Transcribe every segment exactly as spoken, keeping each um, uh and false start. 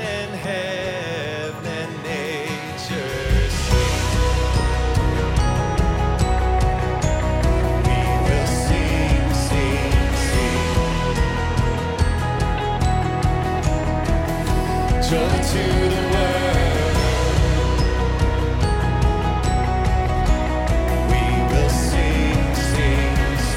and heaven and nature sing. We will sing, sing, sing. Joy to the world. We will sing, sing, sing.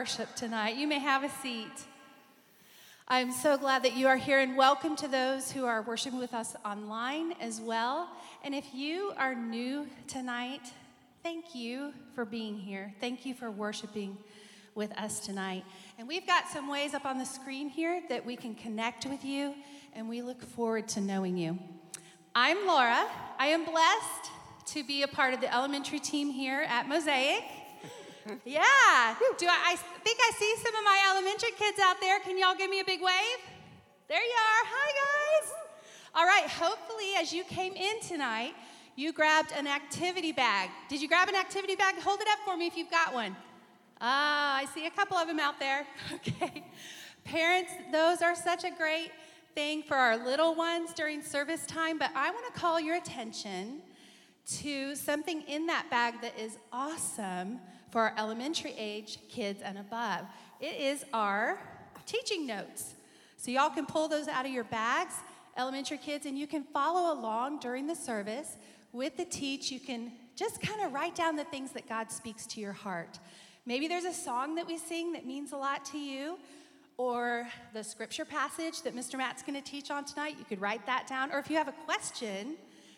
Worship tonight. You may have a seat. I'm so glad that you are here, and welcome to those who are worshiping with us online as well. And if you are new tonight, thank you for being here. Thank you for worshiping with us tonight. And we've got some ways up on the screen here that we can connect with you, and we look forward to knowing you. I'm Laura. I am blessed to be a part of the elementary team here at Mosaic. Yeah. Do I, I think I see some of my elementary kids out there. Can y'all give me a big wave? There you are. Hi, guys. All right. Hopefully, as you came in tonight, You grabbed an activity bag. Did you grab an activity bag? Hold it up for me if you've got one. Ah, I see a couple of them out there. Okay. Parents, those are such a great thing for our little ones during service time, but I want to call your attention to something in that bag that is awesome for our elementary age kids and above. It is our teaching notes. So y'all can pull those out of your bags, elementary kids, and you can follow along during the service with the teach. You can just kind of write down the things that God speaks to your heart. Maybe there's a song that we sing that means a lot to you, or the scripture passage that Mister Matt's going to teach on tonight. You could write that down. Or if you have a question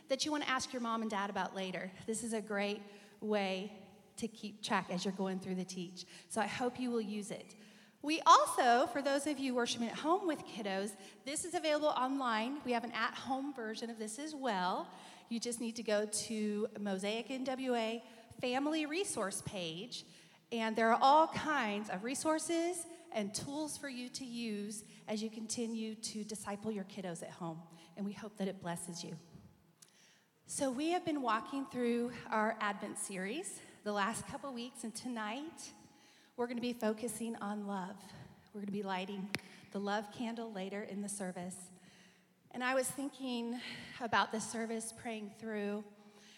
that you want to ask your mom and dad about later, this is a great way to keep track as you're going through the teach. So I hope you will use it. We also, for those of you worshiping at home with kiddos, this is available online. We have an at-home version of this as well. You just need to go to Mosaic N W A family resource page, and there are all kinds of resources and tools for you to use as you continue to disciple your kiddos at home, and we hope that it blesses you. So we have been walking through our Advent series the last couple weeks, and tonight we're going to be focusing on love. We're going to be lighting the love candle later in the service. And I was thinking about the service, praying through,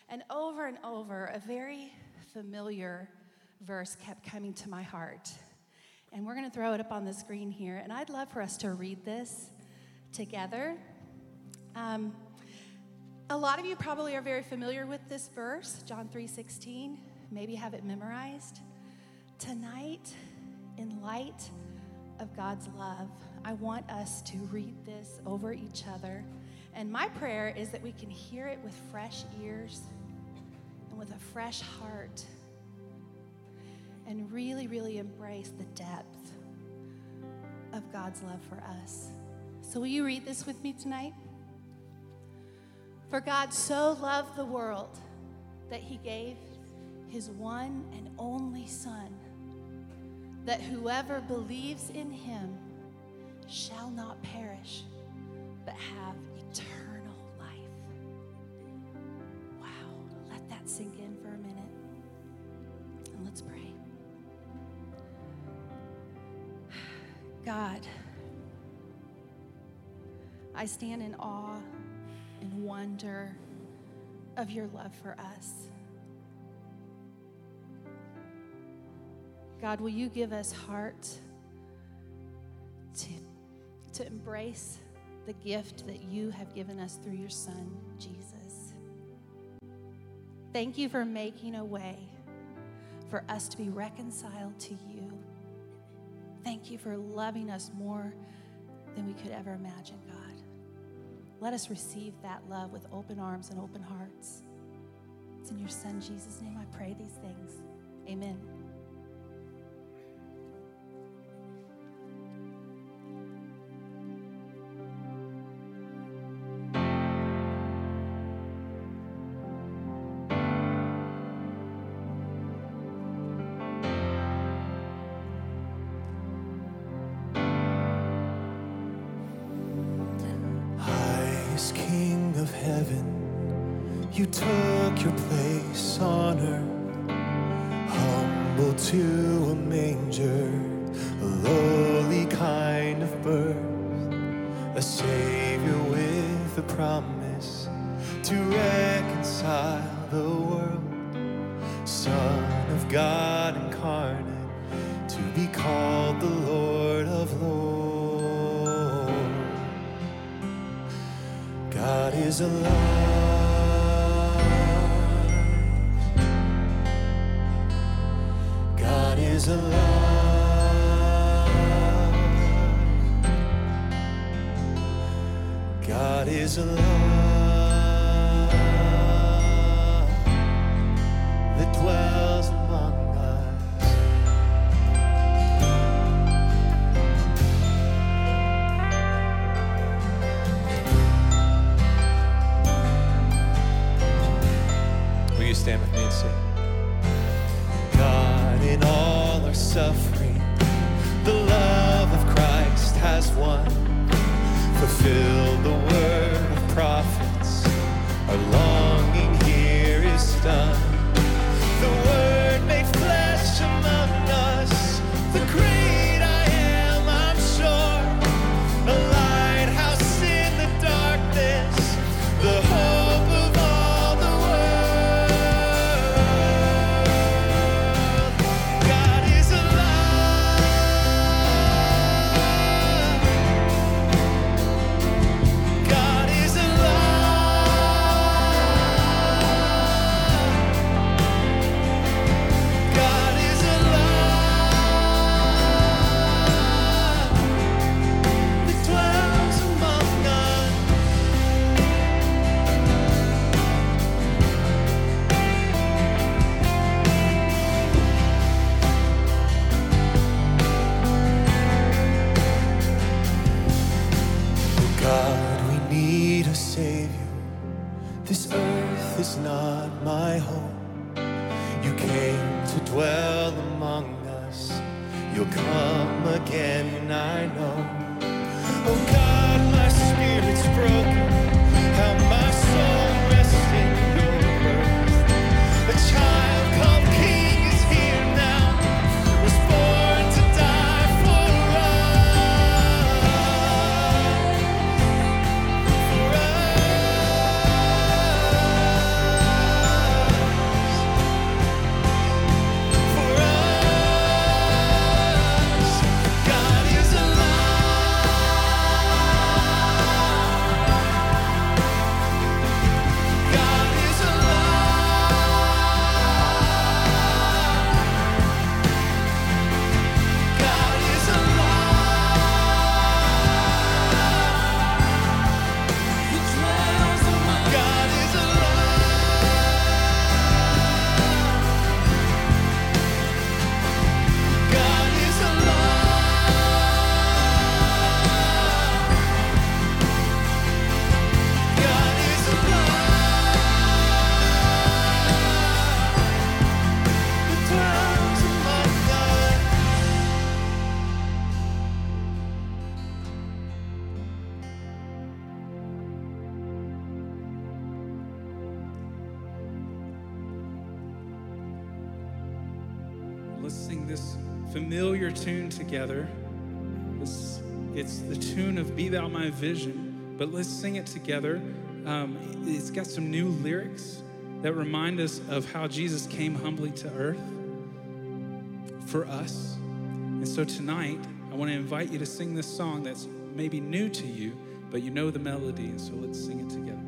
and over and over, a very familiar verse kept coming to my heart. And we're going to throw it up on the screen here, and I'd love for us to read this together. Um, a lot of you probably are very familiar with this verse, John three sixteen, maybe have it memorized. Tonight, in light of God's love, I want us to read this over each other. And my prayer is that we can hear it with fresh ears and with a fresh heart, and really, really embrace the depth of God's love for us. So will you read this with me tonight? For God so loved the world that he gave his one and only Son, that whoever believes in him shall not perish, but have eternal life. Wow, let that sink in for a minute. And let's pray. God, I stand in awe and wonder of your love for us. God, will you give us heart to, to embrace the gift that you have given us through your Son, Jesus. Thank you for making a way for us to be reconciled to you. Thank you for loving us more than we could ever imagine, God. Let us receive that love with open arms and open hearts. It's in your Son, Jesus' name, I pray these things. Amen. You took your place on earth, humble to a manger, a lowly kind of birth, a Savior with a promise to reconcile the world, Son of God incarnate, to be called the Lord of Lords. God is alive. Is alive. God is alive, that dwells among us. Will you stand with me and sing? God in all suffering, the love of Christ has won, fulfilled the word of prophet. need a Savior. This earth is not my home. You came to dwell among us. You'll come again, I know. Oh God, my spirit's broken. How my soul rests in your birth. A child called King is here now. Was born to die together. It's, it's the tune of Be Thou My Vision, but let's sing it together. Um, it's got some new lyrics that remind us of how Jesus came humbly to earth for us. And so tonight, I want to invite you to sing this song that's maybe new to you, but you know the melody, and so let's sing it together.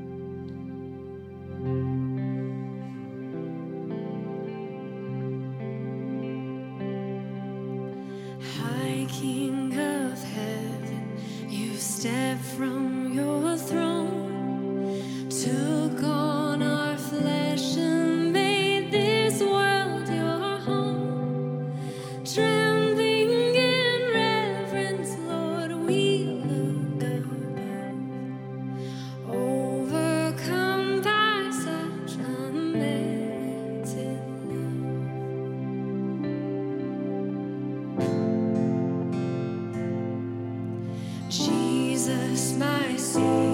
Jesus, my Savior.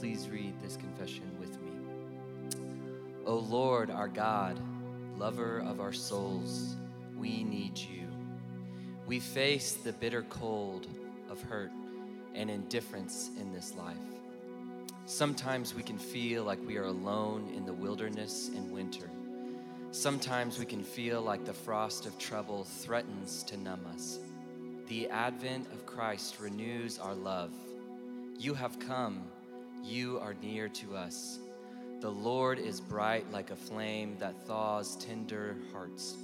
please read this confession with me. O Lord, our God, lover of our souls, we need you. We face the bitter cold of hurt and indifference in this life. Sometimes we can feel like we are alone in the wilderness in winter. Sometimes we can feel like the frost of trouble threatens to numb us. The advent of Christ renews our love. You have come, you are near to us. The Lord is bright like a flame that thaws tender hearts.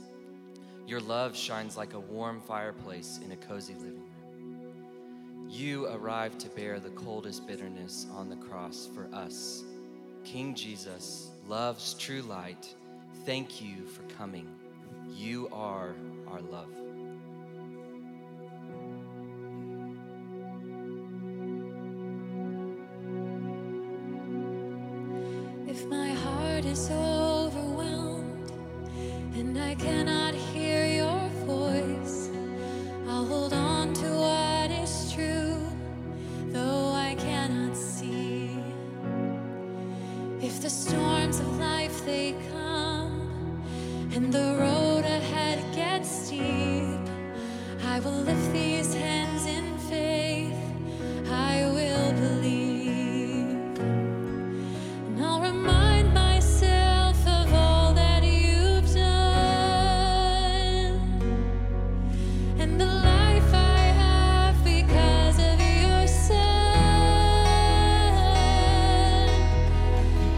Your love shines like a warm fireplace in a cozy living room. You arrived to bear the coldest bitterness on the cross for us. King Jesus, love's true light, thank you for coming. You are our love. If my heart is overwhelmed and I cannot hear your voice, I'll hold on to what is true, though I cannot see. If the storms of life, they come, and the road ahead gets steep, I will lift these hands in faith. I will believe. And I'll remind myself of all that you've done and the life I have because of your Son.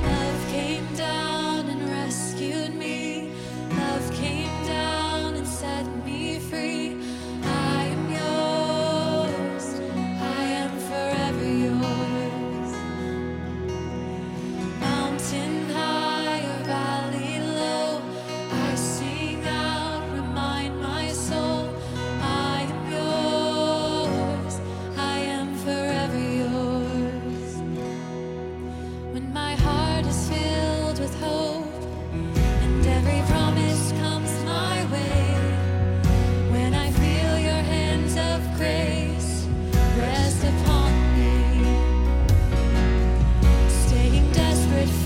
Love came down and rescued me. Came down and set me free. I am yours, I am forever yours. Mountain high or valley low, I sing out, remind my soul, I am yours, I am forever yours. When my heart is filled with hope,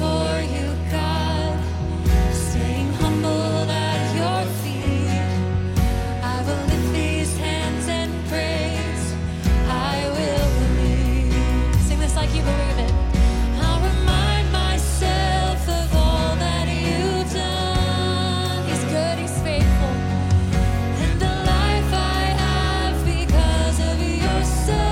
for you, God, staying humble at your feet, I will lift these hands and praise, I will believe. Sing this like you believe it. I'll remind myself of all that you've done. He's good, he's faithful, and the life I have because of your Son.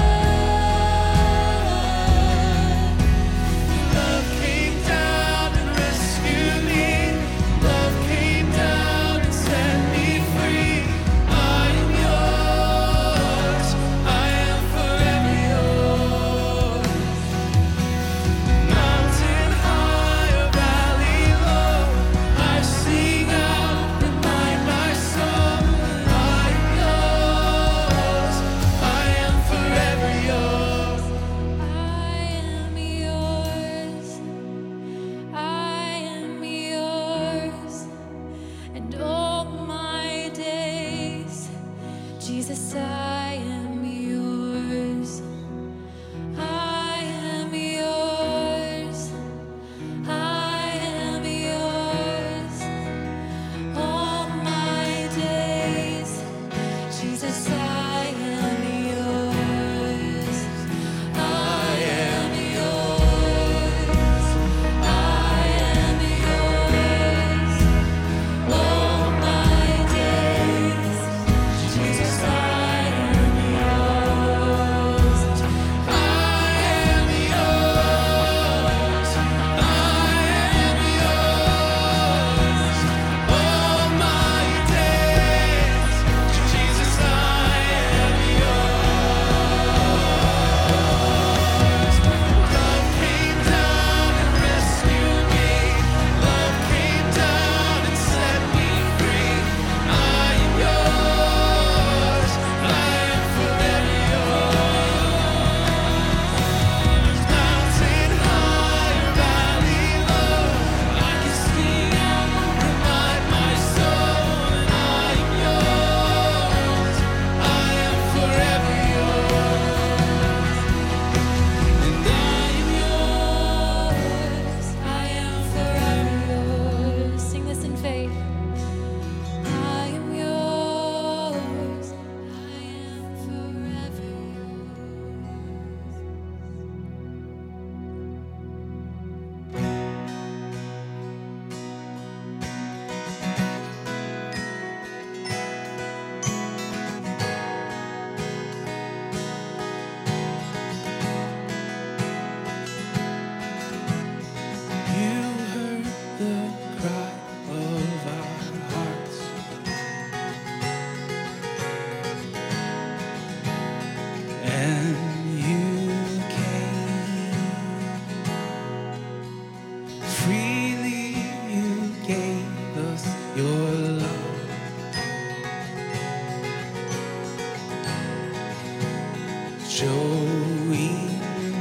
showing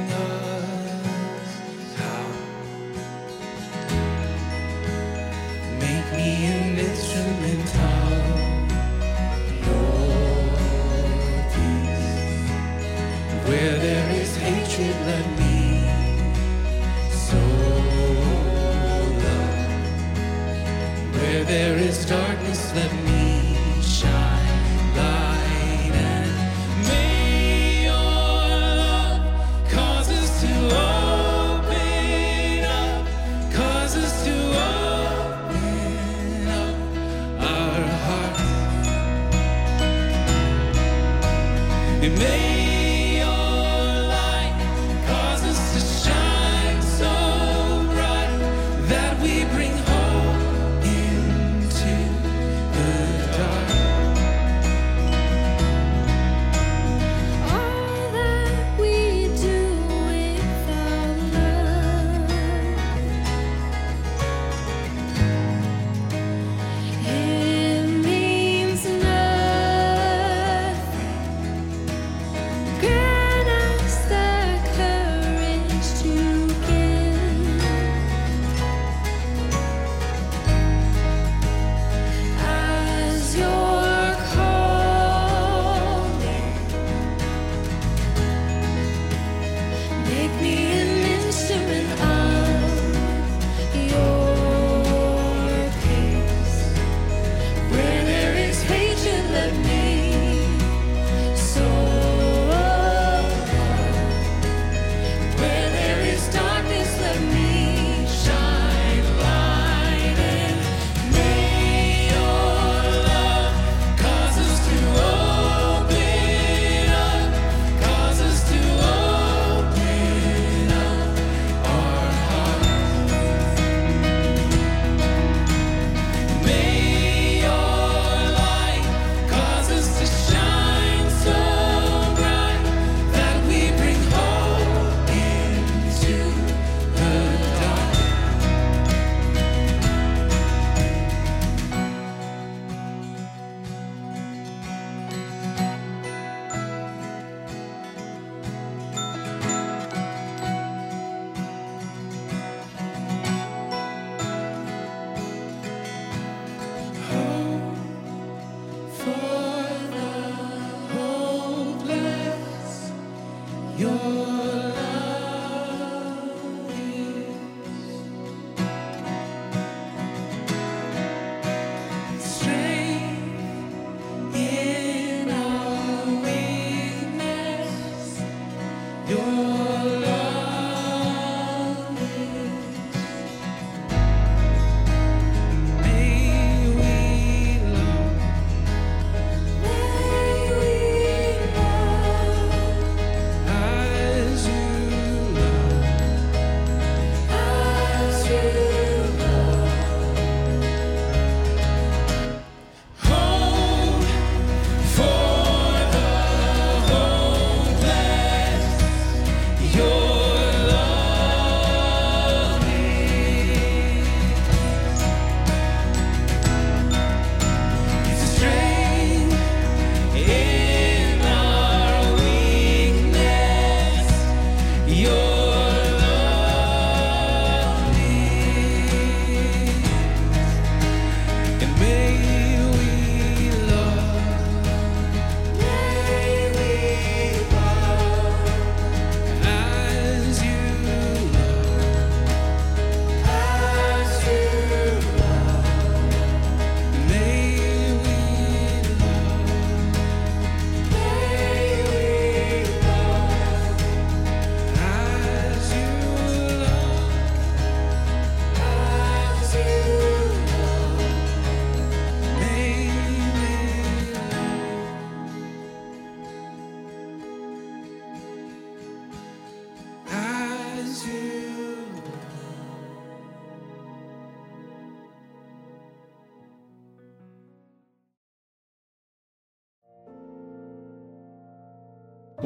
us how. Make me an instrument of your peace. Where there is hatred, let me sow love. Where there is darkness, let me shine light. May your light cause us to shine so bright that we bring hope into the dark. All that we do with our love, it means nothing.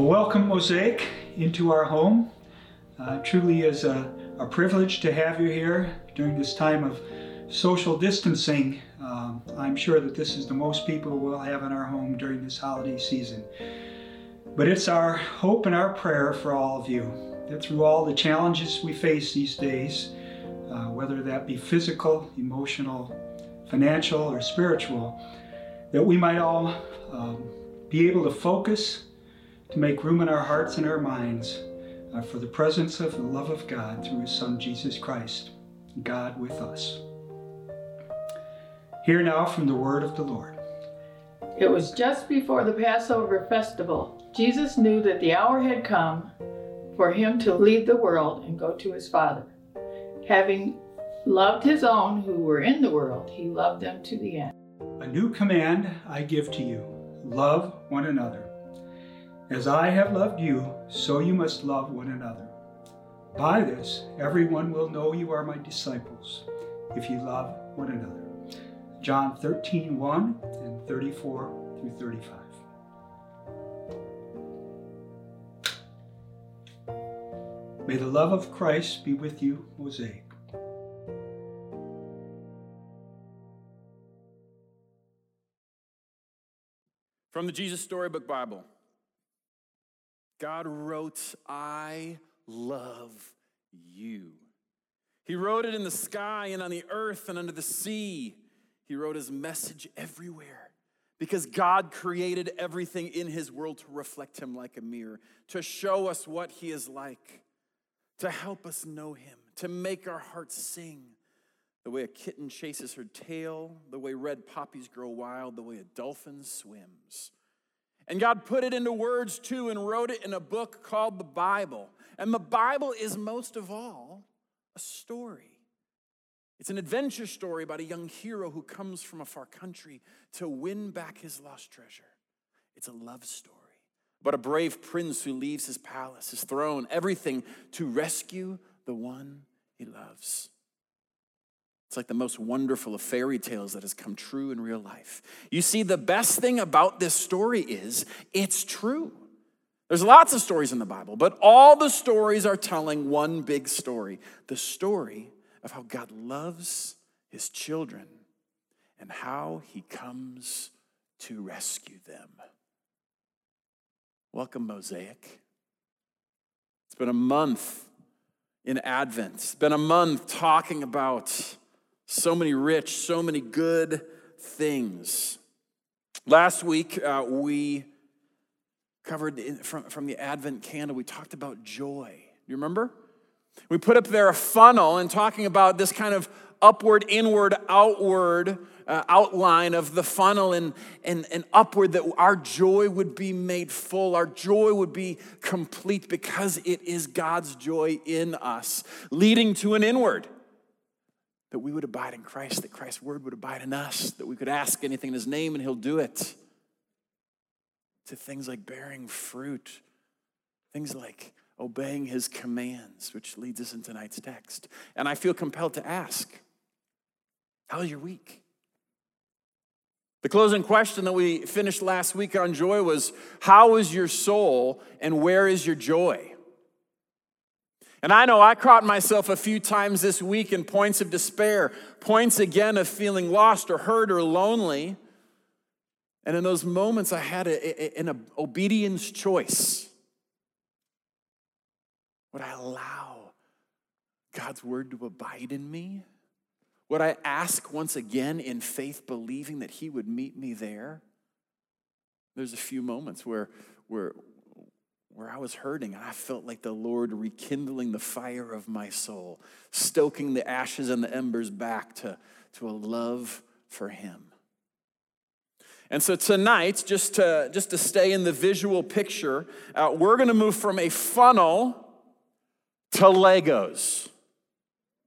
Welcome, Mosaic, into our home. Uh, truly is a, a privilege to have you here during this time of social distancing. Um, I'm sure that this is the most people we'll have in our home during this holiday season. But it's our hope and our prayer for all of you that through all the challenges we face these days, uh, whether that be physical, emotional, financial, or spiritual, that we might all um, be able to focus, to make room in our hearts and our minds uh, for the presence of the love of God through His Son, Jesus Christ, God with us. Hear now from the word of the Lord. It was just before the Passover festival. Jesus knew that the hour had come for Him to leave the world and go to His Father. Having loved His own who were in the world, He loved them to the end. A new command I give to you, love one another. As I have loved you, so you must love one another. By this, everyone will know you are my disciples, if you love one another. John thirteen, one and thirty-four through thirty-five. May the love of Christ be with you, Mosaic. From the Jesus Storybook Bible. God wrote, I love you. He wrote it in the sky and on the earth and under the sea. He wrote His message everywhere because God created everything in His world to reflect Him like a mirror, to show us what He is like, to help us know Him, to make our hearts sing. The way a kitten chases her tail, the way red poppies grow wild, the way a dolphin swims. And God put it into words too and wrote it in a book called the Bible. And the Bible is most of all a story. It's an adventure story about a young hero who comes from a far country to win back his lost treasure. It's a love story about a brave prince who leaves his palace, his throne, everything to rescue the one he loves. It's like the most wonderful of fairy tales that has come true in real life. You see, the best thing about this story is it's true. There's lots of stories in the Bible, but all the stories are telling one big story. The story of how God loves His children and how He comes to rescue them. Welcome, Mosaic. It's been a month in Advent. It's been a month talking about so many rich, so many good things. Last week, uh, we covered in, from, from the Advent candle, we talked about joy. You remember? We put up there a funnel and talking about this kind of upward, inward, outward uh, outline of the funnel and, and, and upward that our joy would be made full. Our joy would be complete because it is God's joy in us, leading to an inward. That we would abide in Christ, that Christ's word would abide in us, that we could ask anything in His name and He'll do it. To things like bearing fruit, things like obeying His commands, which leads us in tonight's text. And I feel compelled to ask, how's your week? The closing question that we finished last week on joy was, how is your soul and where is your joy? And I know I caught myself a few times this week in points of despair, points again of feeling lost or hurt or lonely. And in those moments, I had a, a, an obedience choice. Would I allow God's word to abide in me? Would I ask once again in faith, believing that He would meet me there? There's a few moments where we're where I was hurting, and I felt like the Lord rekindling the fire of my soul, stoking the ashes and the embers back to, to a love for Him. And so tonight, just to, just to stay in the visual picture, uh, we're going to move from a funnel to Legos.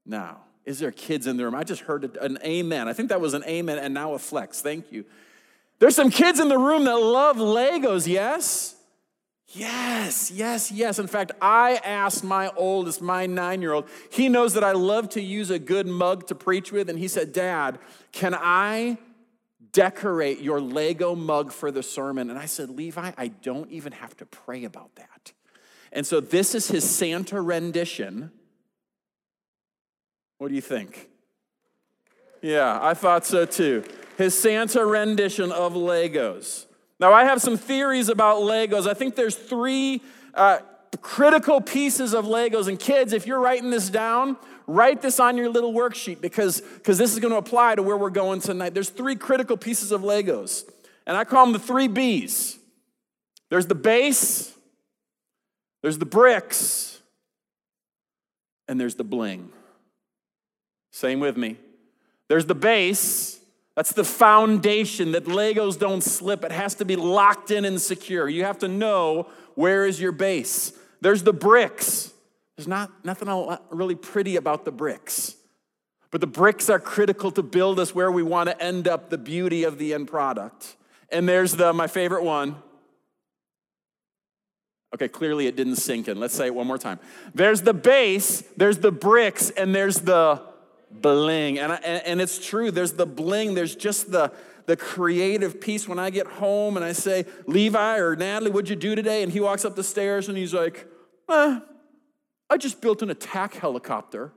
Now, is there kids in the room? I just heard an amen. I think that was an amen and now a flex. Thank you. There's some kids in the room that love Legos, yes? Yes, yes, yes. In fact, I asked my oldest, my nine-year-old, he knows that I love to use a good mug to preach with, and he said, Dad, can I decorate your Lego mug for the sermon? And I said, Levi, I don't even have to pray about that. And so this is his Santa rendition. What do you think? Yeah, I thought so too. His Santa rendition of Legos. Now, I have some theories about Legos. I think there's three uh, critical pieces of Legos. And kids, if you're writing this down, write this on your little worksheet because because this is going to apply to where we're going tonight. There's three critical pieces of Legos. And I call them the three B's. There's the base, there's the bricks, and there's the bling. Same with me. There's the base. That's the foundation that Legos don't slip. It has to be locked in and secure. You have to know where is your base. There's the bricks. There's not nothing really pretty about the bricks. But the bricks are critical to build us where we want to end up, the beauty of the end product. And there's the, my favorite one. Okay, clearly it didn't sink in. Let's say it one more time. There's the base, there's the bricks, and there's the bling. And, I, and and it's true, there's the bling, there's just the, the creative piece. When I get home and I say, Levi or Natalie, what'd you do today? And he walks up the stairs and he's like, eh, I just built an attack helicopter.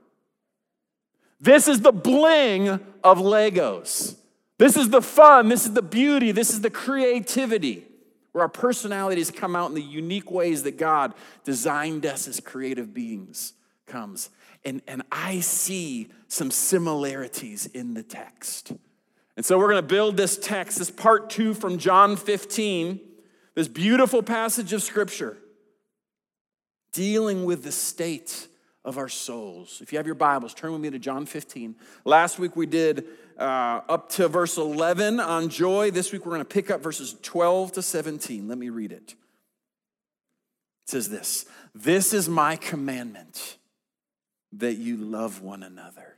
This is the bling of Legos. This is the fun, this is the beauty, this is the creativity, where our personalities come out in the unique ways that God designed us as creative beings comes. And, and I see some similarities in the text. And so we're going to build this text, this part two from John fifteen, this beautiful passage of Scripture, dealing with the state of our souls. If you have your Bibles, turn with me to John fifteen. Last week we did uh, up to verse eleven on joy. This week we're going to pick up verses twelve to seventeen. Let me read it. It says this, "This is my commandment, that you love one another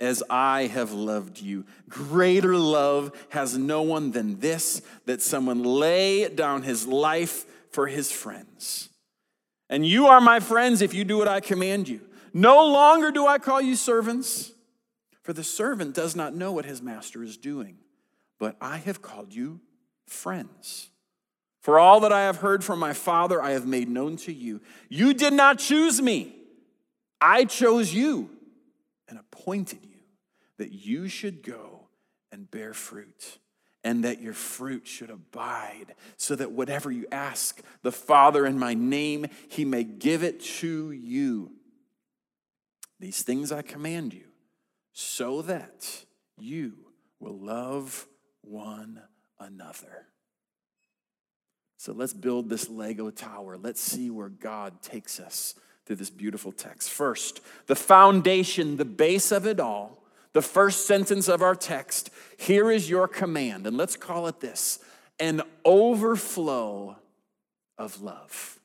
as I have loved you. Greater love has no one than this, that someone lay down his life for his friends. And you are my friends if you do what I command you. No longer do I call you servants, for the servant does not know what his master is doing, but I have called you friends. For all that I have heard from my Father, I have made known to you. You did not choose me. I chose you and appointed you that you should go and bear fruit and that your fruit should abide so that whatever you ask the Father in my name, he may give it to you. These things I command you so that you will love one another." So let's build this Lego tower. Let's see where God takes us through this beautiful text. First, the foundation, the base of it all, the first sentence of our text, here is your command, and let's call it this, an overflow of love.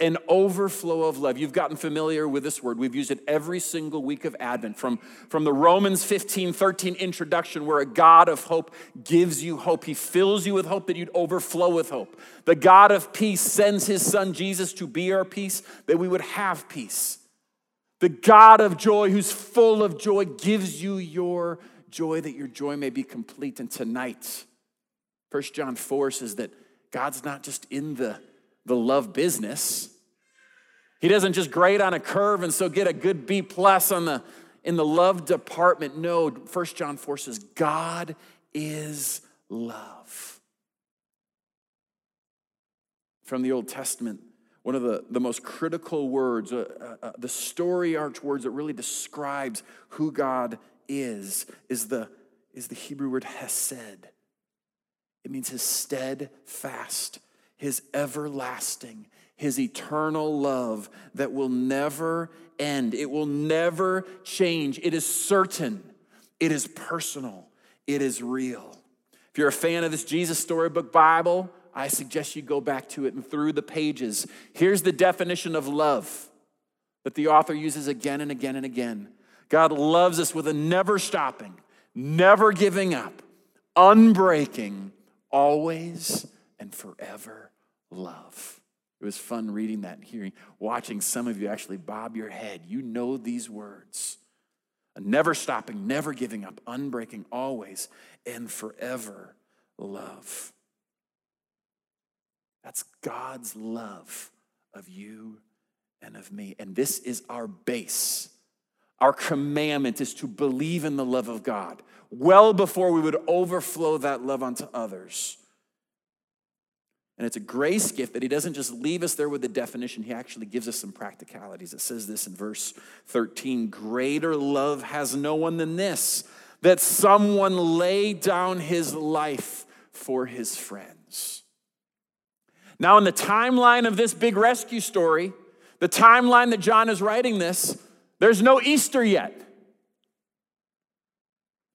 An overflow of love. You've gotten familiar with this word. We've used it every single week of Advent from, from the Romans fifteen thirteen introduction, where a God of hope gives you hope. He fills you with hope that you'd overflow with hope. The God of peace sends his son Jesus to be our peace, that we would have peace. The God of joy, who's full of joy, gives you your joy, that your joy may be complete. And tonight, First John four says that God's not just in the the love business. He doesn't just grade on a curve and so get a good B plus on the in the love department. No, First John four says God is love. From the Old Testament, one of the, the most critical words, uh, uh, the story arch words that really describes who God is, is the, is the Hebrew word hesed. It means his steadfast, his everlasting, his eternal love that will never end. It will never change. It is certain. It is personal. It is real. If you're a fan of this Jesus Storybook Bible, I suggest you go back to it and through the pages. Here's the definition of love that the author uses again and again and again. God loves us with a never stopping, never giving up, unbreaking, always and forever love. It was fun reading that and hearing, watching some of you actually bob your head. You know these words. A never stopping, never giving up, unbreaking, always and forever love. That's God's love of you and of me. And this is our base. Our commandment is to believe in the love of God well before we would overflow that love onto others. And it's a grace gift that he doesn't just leave us there with the definition. He actually gives us some practicalities. It says this in verse thirteen, greater love has no one than this, that someone lay down his life for his friends. Now, in the timeline of this big rescue story, the timeline that John is writing this, there's no Easter yet.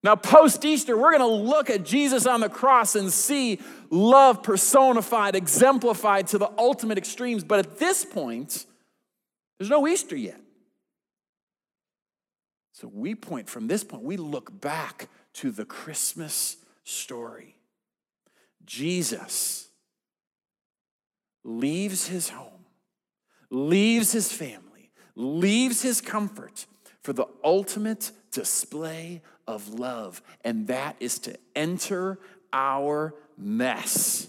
Now, post-Easter, we're going to look at Jesus on the cross and see love personified, exemplified to the ultimate extremes. But at this point, there's no Easter yet. So we point from this point, we look back to the Christmas story. Jesus leaves his home, leaves his family, leaves his comfort for the ultimate display of love, and that is to enter our mess.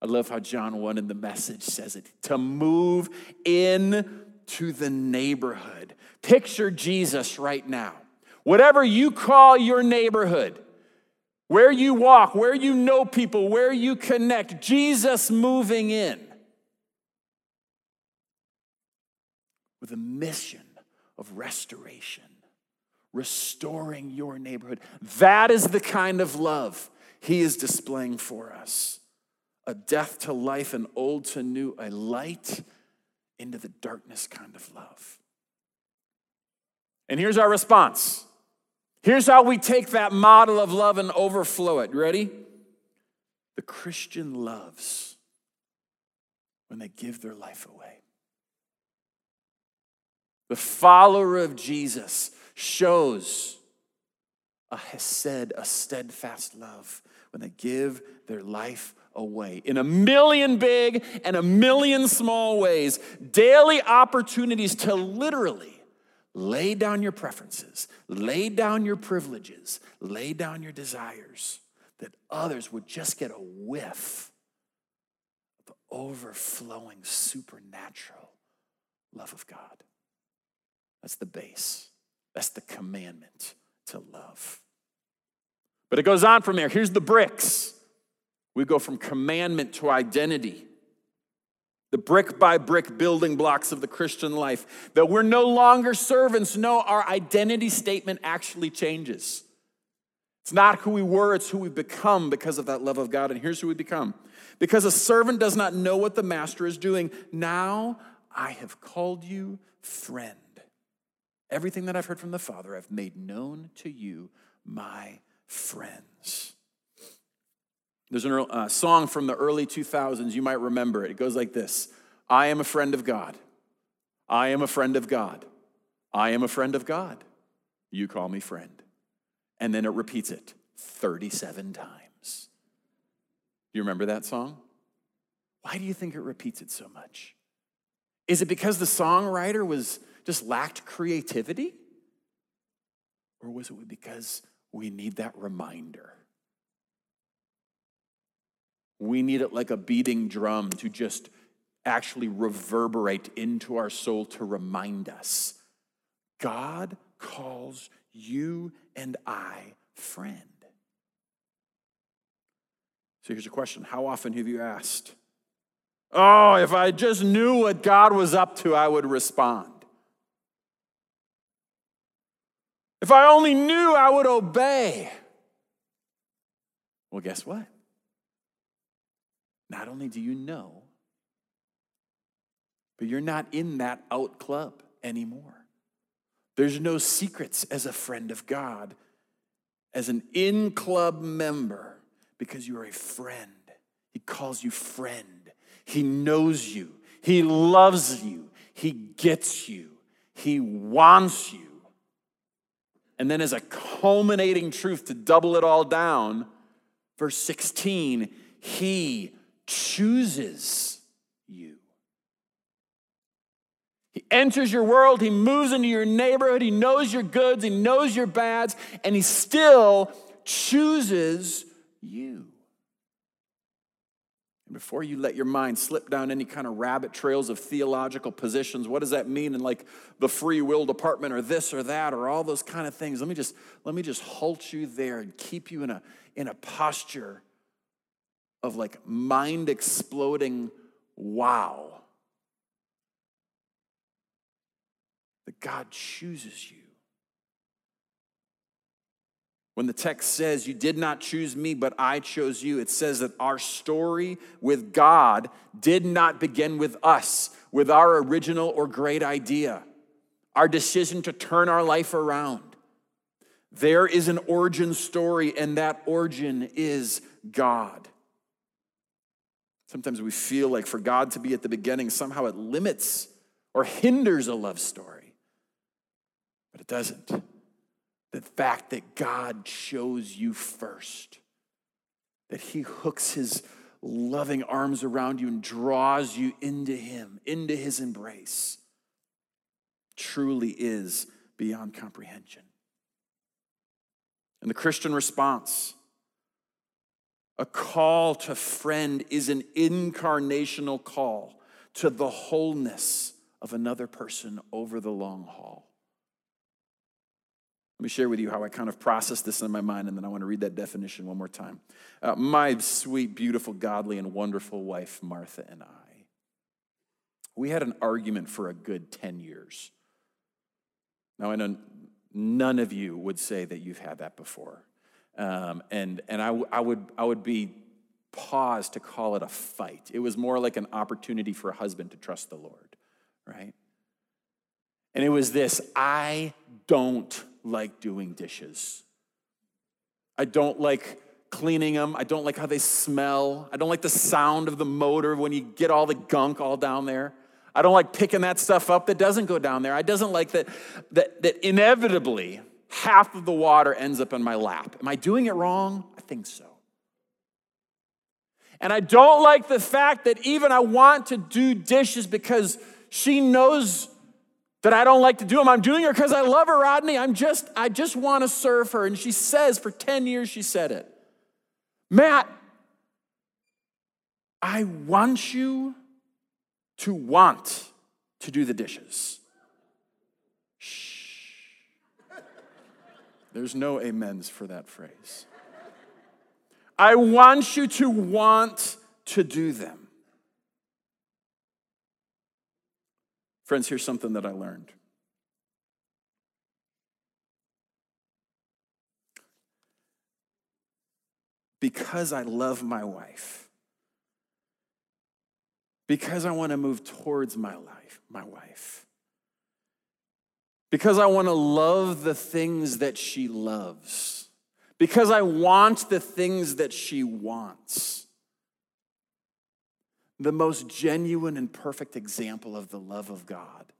I love how John one in the Message says it, to move in to the neighborhood. Picture Jesus right now. Whatever you call your neighborhood, where you walk, where you know people, where you connect, Jesus moving in with a mission of restoration, restoring your neighborhood. That is the kind of love he is displaying for us. A death to life, an old to new, a light into the darkness kind of love. And here's our response. Here's how we take that model of love and overflow it. Ready? The Christian loves when they give their life away. The follower of Jesus shows a hesed, a steadfast love, when they give their life away. In a million big and a million small ways, daily opportunities to literally lay down your preferences, lay down your privileges, lay down your desires, that others would just get a whiff of the overflowing supernatural love of God. That's the base. That's the commandment to love. But it goes on from there. Here's the bricks. We go from commandment to identity. The brick by brick building blocks of the Christian life. That we're no longer servants. No, our identity statement actually changes. It's not who we were, it's who we become because of that love of God. And here's who we become. Because a servant does not know what the master is doing. Now I have called you friend. Everything that I've heard from the Father, I've made known to you, my friends. There's a uh, song from the early two thousands. You might remember it. It goes like this. I am a friend of God. I am a friend of God. I am a friend of God. You call me friend. And then it repeats it thirty-seven times. Do you remember that song? Why do you think it repeats it so much? Is it because the songwriter was... just lacked creativity? Or was it because we need that reminder? We need it like a beating drum to just actually reverberate into our soul to remind us. God calls you and I friend. So here's a question. How often have you asked, oh, if I just knew what God was up to, I would respond. If I only knew, I would obey. Well, guess what? Not only do you know, but you're not in that out club anymore. There's no secrets as a friend of God, as an in-club member, because you are a friend. He calls you friend. He knows you. He loves you. He gets you. He wants you. And then as a culminating truth to double it all down, verse sixteen, he chooses you. He enters your world, he moves into your neighborhood, he knows your goods, he knows your bads, and he still chooses you. And before you let your mind slip down any kind of rabbit trails of theological positions, what does that mean in like the free will department or this or that or all those kind of things? Let me just let me just halt you there and keep you in a in a posture of like mind exploding wow that God chooses you. When the text says, you did not choose me, but I chose you, it says that our story with God did not begin with us, with our original or great idea, our decision to turn our life around. There is an origin story, and that origin is God. Sometimes we feel like for God to be at the beginning, somehow it limits or hinders a love story, but it doesn't. The fact that God chose you first, that he hooks his loving arms around you and draws you into him, into his embrace, truly is beyond comprehension. And the Christian response, a call to friend, is an incarnational call to the wholeness of another person over the long haul. Let me share with you how I kind of process this in my mind, and then I want to read that definition one more time. Uh, my sweet, beautiful, godly, and wonderful wife, Martha, and I, we had an argument for a good ten years. Now, I know none of you would say that you've had that before. Um, and and I, w- I would I would be paused to call it a fight. It was more like an opportunity for a husband to trust the Lord, right? And it was this, I don't like doing dishes. I don't like cleaning them. I don't like how they smell. I don't like the sound of the motor when you get all the gunk all down there. I don't like picking that stuff up that doesn't go down there. I doesn't like that that that inevitably half of the water ends up in my lap. Am I doing it wrong? I think so. And I don't like the fact that even I want to do dishes because she knows that I don't like to do them. I'm doing her because I love her, Rodney. I'm just, I just want to serve her. And she says, for ten years she said it. Matt, I want you to want to do the dishes. Shh. There's no amens for that phrase. I want you to want to do them. Friends, here's something that I learned. Because I love my wife, because I want to move towards my life, my wife, because I want to love the things that she loves, because I want the things that she wants, the most genuine and perfect example of the love of God,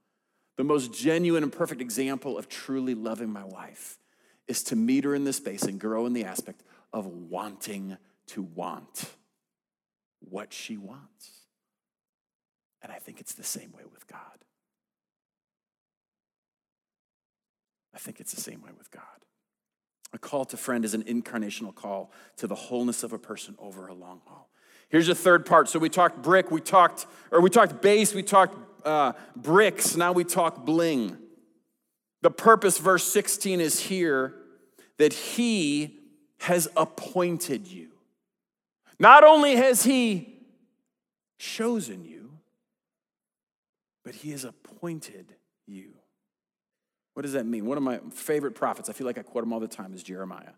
the most genuine and perfect example of truly loving my wife is to meet her in this space and grow in the aspect of wanting to want what she wants. And I think it's the same way with God. I think it's the same way with God. A call to friend is an incarnational call to the wholeness of a person over a long haul. Here's the third part. So we talked brick, we talked, or we talked base, we talked uh, bricks. Now we talk bling. The purpose, verse sixteen, is here that he has appointed you. Not only has he chosen you, but he has appointed you. What does that mean? One of my favorite prophets, I feel like I quote him all the time, is Jeremiah.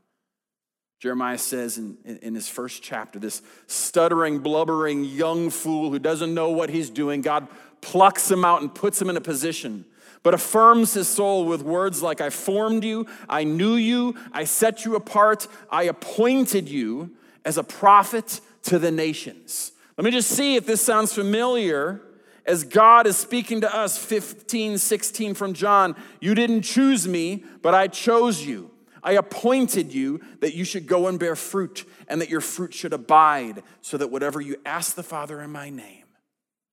Jeremiah says in, in his first chapter, this stuttering, blubbering young fool who doesn't know what he's doing, God plucks him out and puts him in a position, but affirms his soul with words like, I formed you, I knew you, I set you apart, I appointed you as a prophet to the nations. Let me just see if this sounds familiar as God is speaking to us, fifteen sixteen from John. You didn't choose me, but I chose you. I appointed you that you should go and bear fruit and that your fruit should abide so that whatever you ask the Father in my name,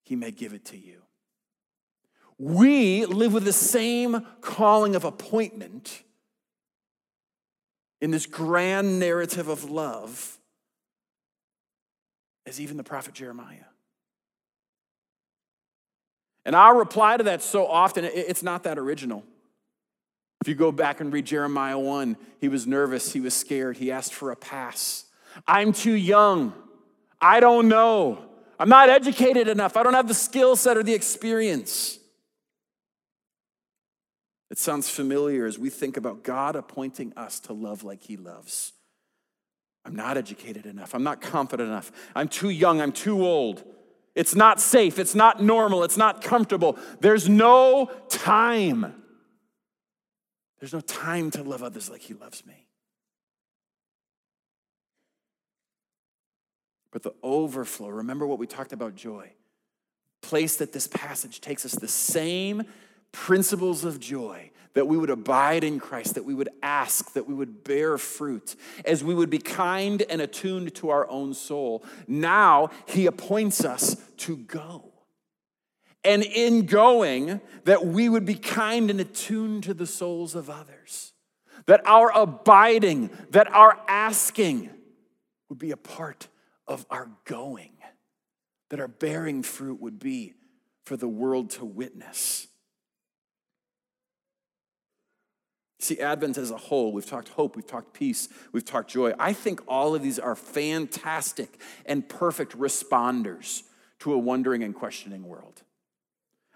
he may give it to you. We live with the same calling of appointment in this grand narrative of love as even the prophet Jeremiah. And our reply to that so often, it's not that original. If you go back and read Jeremiah one, he was nervous, he was scared, he asked for a pass. I'm too young, I don't know. I'm not educated enough. I don't have the skill set or the experience. It sounds familiar as we think about God appointing us to love like he loves. I'm not educated enough. I'm not confident enough. I'm too young. I'm too old. It's not safe. It's not normal. It's not comfortable. There's no time. There's no time to love others like he loves me. But the overflow, remember what we talked about joy. The place that this passage takes us, the same principles of joy, that we would abide in Christ, that we would ask, that we would bear fruit, as we would be kind and attuned to our own soul. Now he appoints us to go. And in going, that we would be kind and attuned to the souls of others. That our abiding, that our asking would be a part of our going. That our bearing fruit would be for the world to witness. See, Advent as a whole, we've talked hope, we've talked peace, we've talked joy. I think all of these are fantastic and perfect responders to a wondering and questioning world.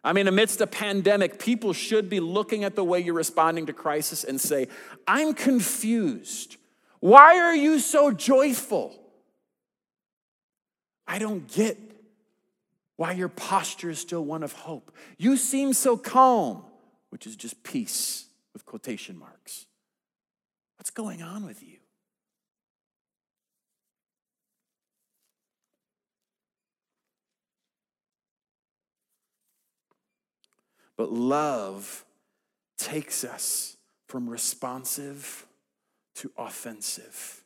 I mean, amidst a pandemic, people should be looking at the way you're responding to crisis and say, I'm confused. Why are you so joyful? I don't get why your posture is still one of hope. You seem so calm, which is just peace with quotation marks. What's going on with you? But love takes us from responsive to offensive.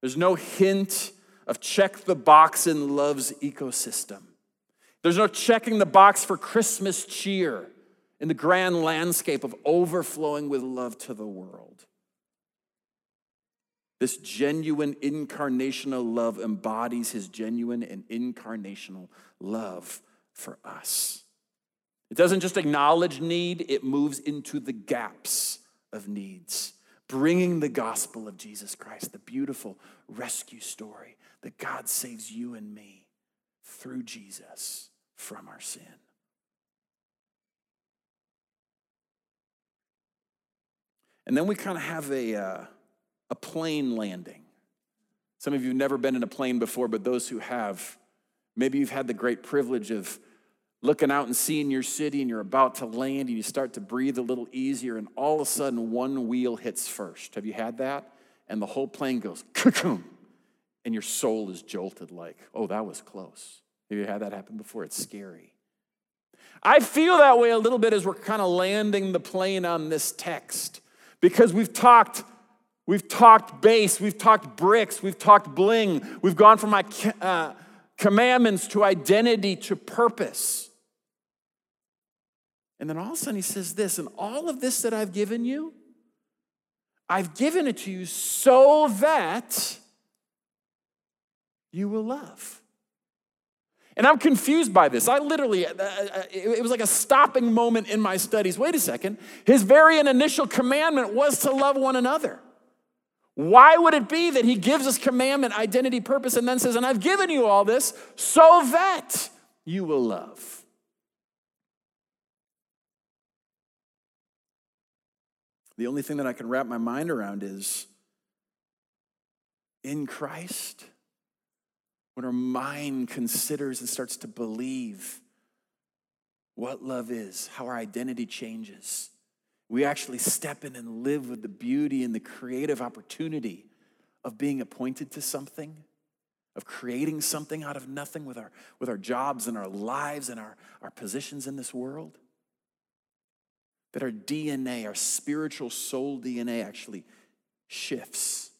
There's no hint of check the box in love's ecosystem. There's no checking the box for Christmas cheer in the grand landscape of overflowing with love to the world. This genuine incarnational love embodies his genuine and incarnational love for us. It doesn't just acknowledge need, it moves into the gaps of needs, bringing the gospel of Jesus Christ, the beautiful rescue story that God saves you and me through Jesus from our sin. And then we kind of have a, uh, a plane landing. Some of you have never been in a plane before, but those who have, maybe you've had the great privilege of looking out and seeing your city, and you're about to land, and you start to breathe a little easier, and all of a sudden one wheel hits first. Have you had that? And the whole plane goes, ka-koom, and your soul is jolted like, oh, that was close. Have you had that happen before? It's scary. I feel that way a little bit as we're kind of landing the plane on this text, because we've talked we've talked base, we've talked bricks, we've talked bling, we've gone from my uh, commandments to identity to purpose. And then all of a sudden he says this, and all of this that I've given you, I've given it to you so that you will love. And I'm confused by this. I literally, it was like a stopping moment in my studies. Wait a second. His very initial commandment was to love one another. Why would it be that he gives us commandment, identity, purpose, and then says, and I've given you all this so that you will love? The only thing that I can wrap my mind around is, in Christ, when our mind considers and starts to believe what love is, how our identity changes, we actually step in and live with the beauty and the creative opportunity of being appointed to something, of creating something out of nothing with our, with our jobs and our lives and our, our positions in this world. That our D N A, our spiritual soul D N A actually shifts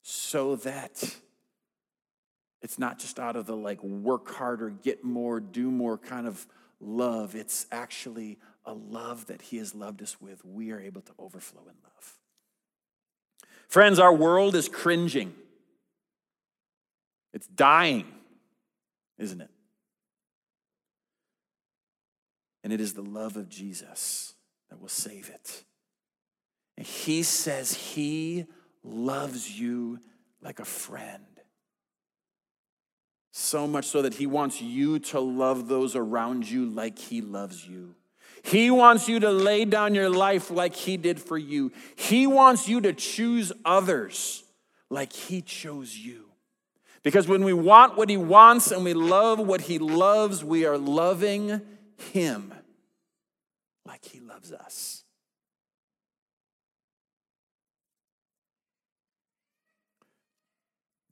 so that it's not just out of the like work harder, get more, do more kind of love. It's actually a love that he has loved us with. We are able to overflow in love. Friends, our world is cringing. It's dying, isn't it? And it is the love of Jesus that will save it. And he says he loves you like a friend. So much so that he wants you to love those around you like he loves you. He wants you to lay down your life like he did for you. He wants you to choose others like he chose you. Because when we want what he wants and we love what he loves, we are loving him like he loves us.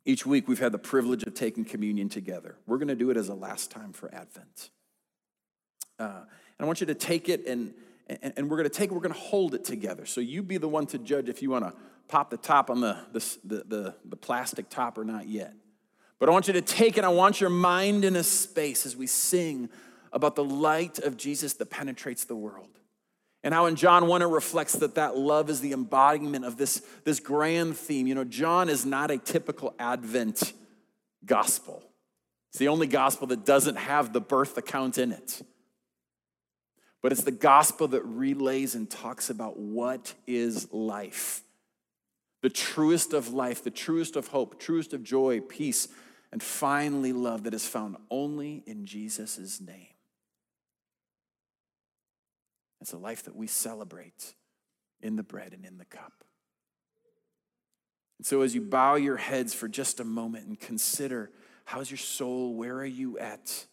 Each week we've had the privilege of taking communion together. We're going to do it as a last time for Advent. Uh, and I want you to take it, and, and, and we're going to take it, we're going to hold it together. So you be the one to judge if you want to pop the top on the, the, the, the plastic top or not yet. But I want you to take it. I want your mind in a space as we sing about the light of Jesus that penetrates the world. And how in John one it reflects that that love is the embodiment of this, this grand theme. You know, John is not a typical Advent gospel. It's the only gospel that doesn't have the birth account in it. But it's the gospel that relays and talks about what is life. The truest of life, the truest of hope, truest of joy, peace, and finally love that is found only in Jesus' name. It's a life that we celebrate in the bread and in the cup. And so as you bow your heads for just a moment and consider, how's your soul? Where are you at?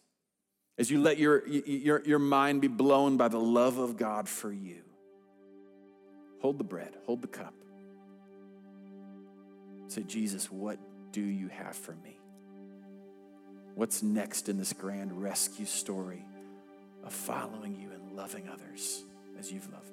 As you let your, your, your mind be blown by the love of God for you. Hold the bread, hold the cup. Say, Jesus, what do you have for me? What's next in this grand rescue story of following you and loving others as you've loved me?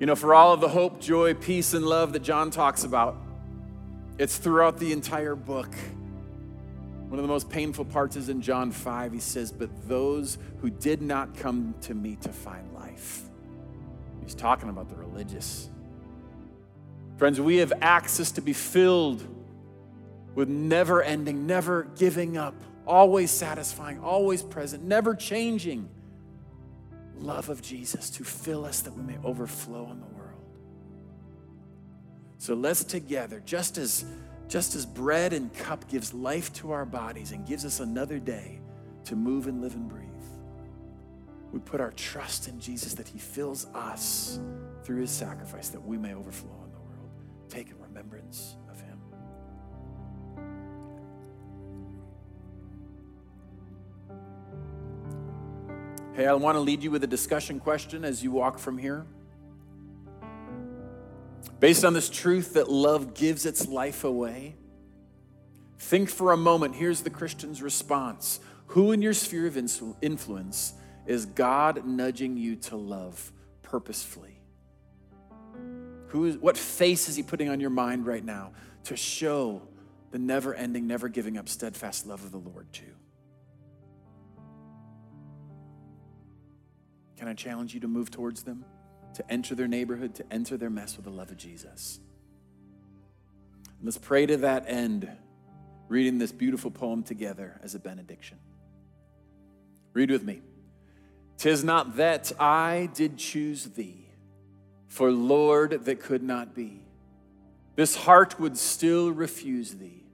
You know, for all of the hope, joy, peace, and love that John talks about, it's throughout the entire book. One of the most painful parts is in John five. He says, but those who did not come to me to find life. He's talking about the religious. Friends, we have access to be filled with never-ending, never giving up, always satisfying, always present, never changing love of Jesus to fill us that we may overflow in the world. So let's together, just as, just as bread and cup gives life to our bodies and gives us another day to move and live and breathe, we put our trust in Jesus that he fills us through his sacrifice that we may overflow in the world. Take in remembrance of him. Hey, I want to lead you with a discussion question as you walk from here. Based on this truth that love gives its life away, think for a moment. Here's the Christian's response. Who in your sphere of influence is God nudging you to love purposefully? Who is, what face is he putting on your mind right now to show the never-ending, never-giving up, steadfast love of the Lord to? Can I challenge you to move towards them, to enter their neighborhood, to enter their mess with the love of Jesus? And let's pray to that end, reading this beautiful poem together as a benediction. Read with me. "'Tis not that I did choose thee, for Lord that could not be. This heart would still refuse thee,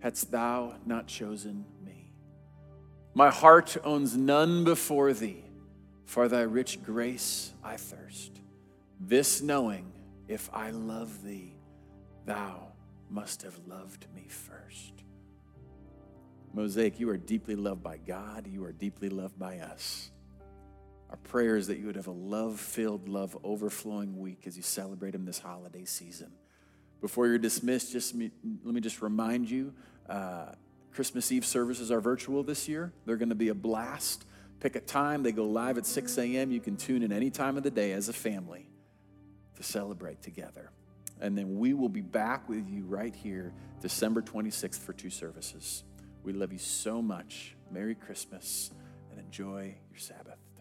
hadst thou not chosen me. My heart owns none before thee, for thy rich grace I thirst. This knowing, if I love thee, thou must have loved me first." Mosaic, you are deeply loved by God. You are deeply loved by us. Our prayer is that you would have a love-filled, love-overflowing week as you celebrate him this holiday season. Before you're dismissed, just me, let me just remind you, uh, Christmas Eve services are virtual this year. They're going to be a blast. Pick a time. They go live at six a.m. You can tune in any time of the day as a family to celebrate together. And then we will be back with you right here December twenty-sixth for two services. We love you so much. Merry Christmas and enjoy your Sabbath.